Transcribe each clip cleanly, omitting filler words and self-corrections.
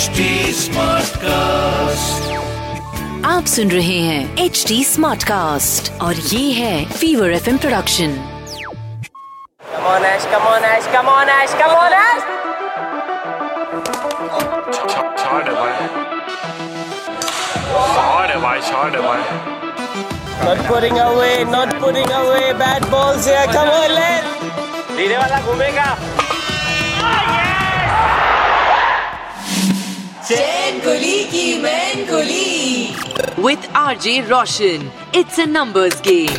HD Smartcast। आप सुन रहे हैं HD Smartcast और ये है Fever FM production. Come on Ash, come on Ash, come on Ash, come on Ash। Short है भाई। Not putting away, bad balls here, come on let's। धीरे वाला घूमेगा। Chain Kuli ki Main Kuli with RJ Roshan. It's a numbers game.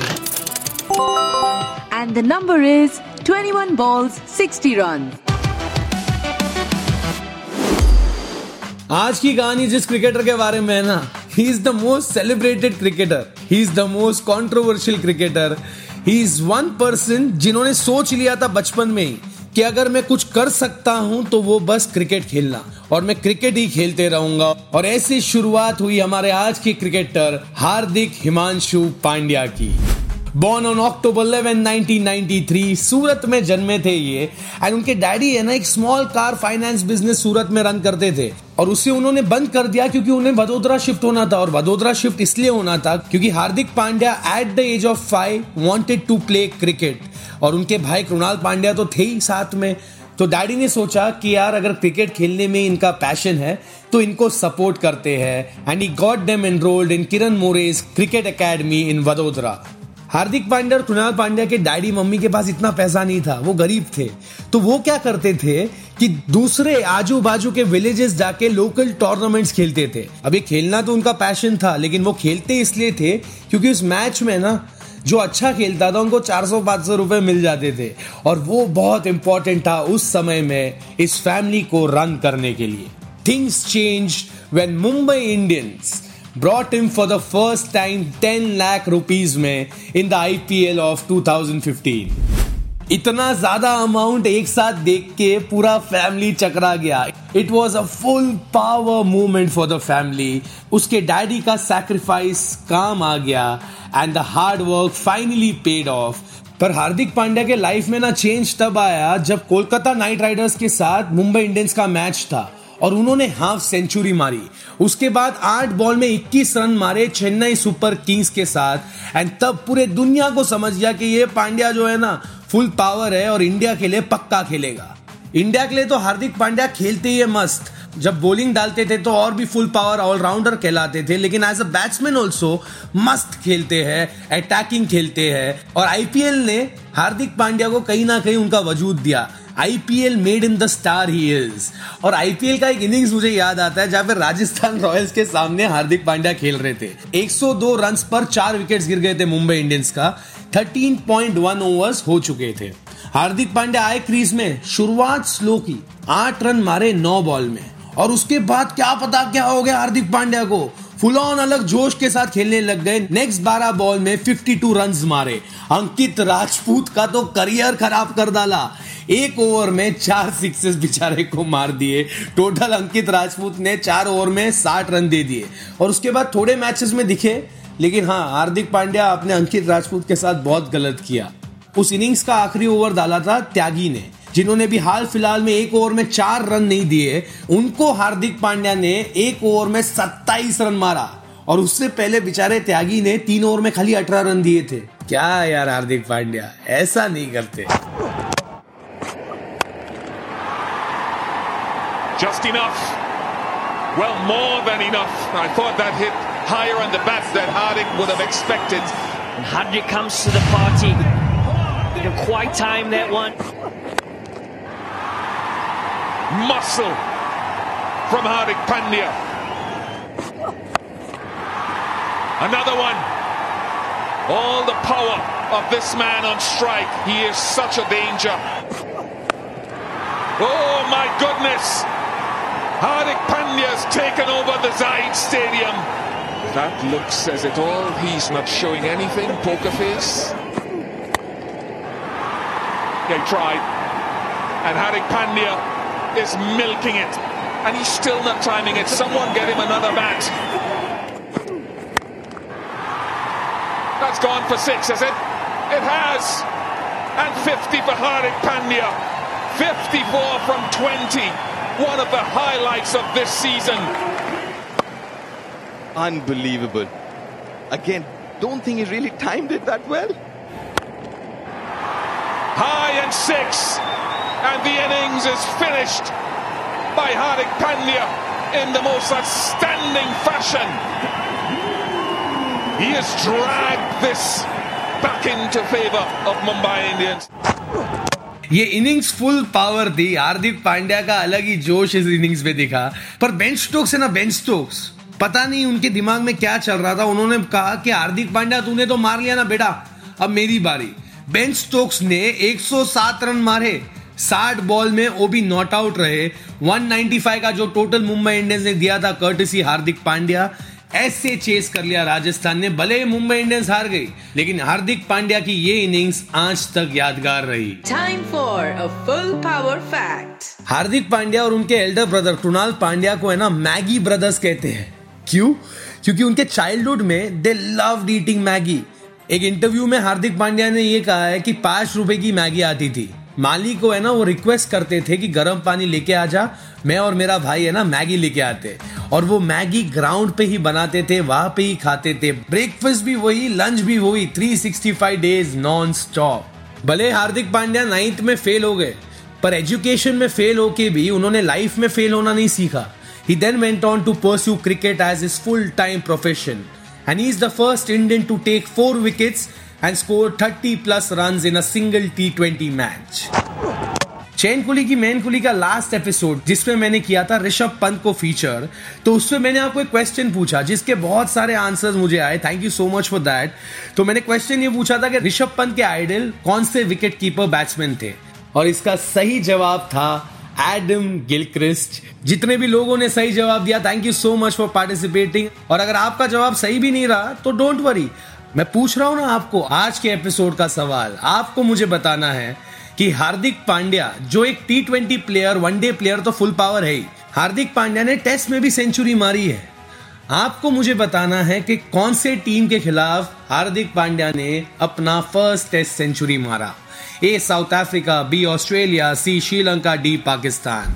And the number is 21 balls, 60 runs. आज की कहानी जिस cricketer के बारे में है ना, he is the most celebrated cricketer. He is the most controversial cricketer. He is one person जिन्होंने सोच लिया था बचपन में ही कि अगर मैं कुछ कर सकता हूं तो वो बस क्रिकेट खेलना और मैं क्रिकेट ही खेलते रहूंगा। और ऐसी शुरुआत हुई हमारे आज के क्रिकेटर हार्दिक हिमांशु पांड्या की। बॉर्न ऑन अक्टूबर 11, 1993, सूरत में जन्मे थे ये। एंड उनके डैडी है ना, एक small car finance business Surat में रन करते थे और उसे उन्होंने बंद कर दिया क्योंकि उन्हें वडोदरा शिफ्ट होना था। और वडोदरा शिफ्ट इसलिए होना था क्योंकि Hardik Pandya at the age of 5 wanted to play cricket और उनके भाई कृणाल पांड्या तो थे ही साथ में। तो डैडी ने सोचा कि यार अगर क्रिकेट खेलने में इनका पैशन है तो इनको सपोर्ट करते हैं। And he got them enrolled in Kiran More's cricket academy in Vadodara. Hardik Pandya और कृणाल पांड्या के डैडी मम्मी के पास इतना पैसा नहीं था, वो गरीब थे। तो वो क्या करते थे कि दूसरे आजू बाजू के विलेजेस जाके लोकल टूर्नामेंट्स खेलते थे। अब ये खेलना तो उनका पैशन था लेकिन वो खेलते इसलिए थे क्योंकि उस मैच में ना जो अच्छा खेलता था उनको 400-500 रुपए मिल जाते थे और वो बहुत इंपॉर्टेंट था उस समय में इस फैमिली को रन करने के लिए। Things change when Mumbai Indians brought him for the first time 10 lakh rupees में in the IPL of 2015. इतना ज्यादा अमाउंट एक साथ देख के पूरा फैमिली चकरा गया। It was a full power movement for the family. उसके डैडी का सैक्रिफाइस काम आ गया and the hard work finally paid off. पर हार्दिक पांड्या के लाइफ में ना चेंज तब आया जब कोलकाता नाइट राइडर्स के साथ मुंबई इंडियंस का मैच था और उन्होंने हाफ सेंचुरी मारी। उसके बाद 8 बॉल में 21 रन मारे चेन्नई सुपर किंग्स के साथ। एंड तब पूरे दुनिया को समझ गया कि ये पांड्या जो है ना फुल पावर है और इंडिया के लिए पक्का खेलेगा। इंडिया के लिए तो हार्दिक पांड्या खेलते ही मस्त, जब बॉलिंग डालते थे तो और भी फुल पावर ऑलराउंडर कहलाते थे, लेकिन एज अ बैट्समैन ऑल्सो मस्त खेलते हैं, अटैकिंग खेलते हैं। और आईपीएल ने हार्दिक पांड्या को कहीं ना कहीं उनका वजूद दिया। IPL made in the star he is. और आईपीएल का एक इनिंग्स मुझे याद आता है जहां पर राजस्थान रॉयल्स के सामने हार्दिक पांड्या खेल रहे थे। 102 रन पर 4 विकेट्स गिर गए थे मुंबई इंडियंस का। 13.1 ओवर्स हो चुके थे। हार्दिक पांड्या आए क्रीज में, शुरुआत स्लो की, 8 रन मारे 9 बॉल में और उसके बाद क्या पता क्या हो गया, हार्दिक पांड्या को फुल ऑन अलग जोश के साथ खेलने लग गए। नेक्स्ट 12 बॉल में 52 रन मारे। अंकित राजपूत का तो करियर खराब कर डाला। 1 ओवर में 4 सिक्सेस बिचारे को मार दिए। टोटल अंकित राजपूत ने 4 ओवर में 60 रन दे दिए। और उसके बाद थोड़े मैचेस में दिखे, लेकिन हाँ हार्दिक पांड्या आपने अंकित राजपूत के साथ बहुत गलत किया। उस इनिंग्स का आखिरी ओवर डाला था त्यागी ने, जिन्होंने भी हाल फिलहाल में 1 ओवर में 4 रन नहीं दिए। उनको हार्दिक पांड्या ने 1 ओवर में 27 रन मारा और उससे पहले बेचारे त्यागी ने 3 ओवर में खाली 18 रन दिए थे। क्या यार हार्दिक पांड्या, ऐसा नहीं करते। Just enough. Well, more than enough. I thought that hit higher on the bats than Hardik would have expected. And Hardik comes to the party. Didn't quite time that one. Muscle from Hardik Pandya. Another one. All the power of this man on strike. He is such a danger. Oh my goodness. Hardik Pandya's taken over the Zaid Stadium. That looks as it all. He's not showing anything. Poker face. They tried. And Hardik Pandya is milking it and he's still not timing it. Someone get him another bat. That's gone for 6, is it? It has. And 50 for Hardik Pandya. 54 from 20. one of the highlights of this season. Unbelievable. Again, don't think he really timed it that well. High and six, and the innings is finished by Hardik Pandya in the most outstanding fashion. He has dragged this back into favour of Mumbai Indians. ये innings full power थी, हार्दिक पांड्या का अलग ही जोश इस innings में दिखा. पर Ben Stokes है ना, बेन स्टोक्स, पता नहीं उनके दिमाग में क्या चल रहा था. उन्होंने कहा कि हार्दिक पांड्या तूने तो मार लिया ना बेटा, अब मेरी बारी. बेन स्टोक्स ने 107 रन मारे, 60 बॉल में वो भी नॉट आउट रहे. 195 का जो टोटल मुंबई इंडियंस ने दिया था कर्टिसी हार्दिक पांड्या, ऐसे चेस कर लिया राजस्थान ने. भले मुंबई इंडियंस हार गई, लेकिन हार्दिक पांड्या की ये इनिंग्स आज तक यादगार रही. Time for a full power fact. Hardik Pandya और उनके एल्डर ब्रदर कृणाल पांड्या को है ना मैगी ब्रदर्स कहते हैं. क्यों? क्योंकि उनके चाइल्डहुड में दे लव्ड ईटिंग मैगी. एक इंटरव्यू में हार्दिक पांड्या ने ये कहा है कि 5 रुपए की मैगी आती थी. माली को है ना वो रिक्वेस्ट करते थे कि गर्म पानी लेके आ जा, मैं और मेरा भाई है ना मैगी लेके आते, और वो मैगी ग्राउंड पे ही बनाते थे, वहां पे ही खाते थे. ब्रेकफास्ट भी वही, लंच भी वही, 365 डेज नॉन स्टॉप. भले हार्दिक पांड्या 9th में फेल हो गए, पर एजुकेशन में फेल होके भी उन्होंने लाइफ में फेल होना नहीं सीखा. He then went on to pursue cricket as his full-time profession, and he is the first Indian to take 4 wickets and score 30 plus runs in a single T20 match. चैन कुली की मैन कुली का last episode जिसमें मैंने किया था ऋषभ पंत को feature, तो उसमें मैंने आपको एक क्वेश्चन पूछा जिसके बहुत सारे आंसर्स मुझे आए. Thank you so much for that. तो मैंने क्वेश्चन ये पूछा था कि ऋषभ पंत के आइडल कौन से विकेट कीपर बैट्समैन थे, और इसका सही जवाब था एडम गिलक्रिस्ट. जितने भी लोगों ने सही जवाब दिया, thank you so much for participating. और अगर आपका जवाब सही भी नहीं रहा तो डोंट वरी, मैं पूछ रहा हूं ना आपको आज के एपिसोड का सवाल. आपको मुझे बताना है कि हार्दिक पांड्या जो एक T20 प्लेयर, वनडे प्लेयर तो फुल पावर है ही, हार्दिक पांड्या ने टेस्ट में भी सेंचुरी मारी है. आपको मुझे बताना है कि कौन से टीम के खिलाफ हार्दिक पांड्या ने अपना फर्स्ट टेस्ट सेंचुरी मारा. A South Africa, B Australia, C Sri Lanka, D Pakistan.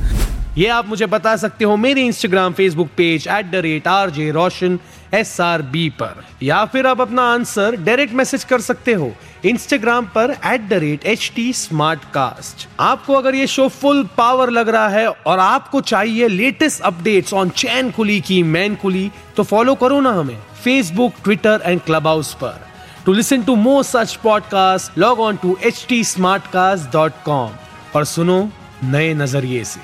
ये आप मुझे बता सकते हो मेरे Instagram Facebook page @RJ Roshan SRB पर, या फिर आप अपना आंसर डायरेक्ट मैसेज कर सकते हो इंस्टाग्राम पर @HD Smartcast. आपको अगर ये शो फुल पावर लग रहा है और आपको चाहिए latest updates on Chain Kulii Ki Main Kulii, तो फॉलो करो ना हमें Facebook, Twitter and Clubhouse पर. To listen to more such podcasts, log on to htsmartcast.com और सुनो नए नजरिए से.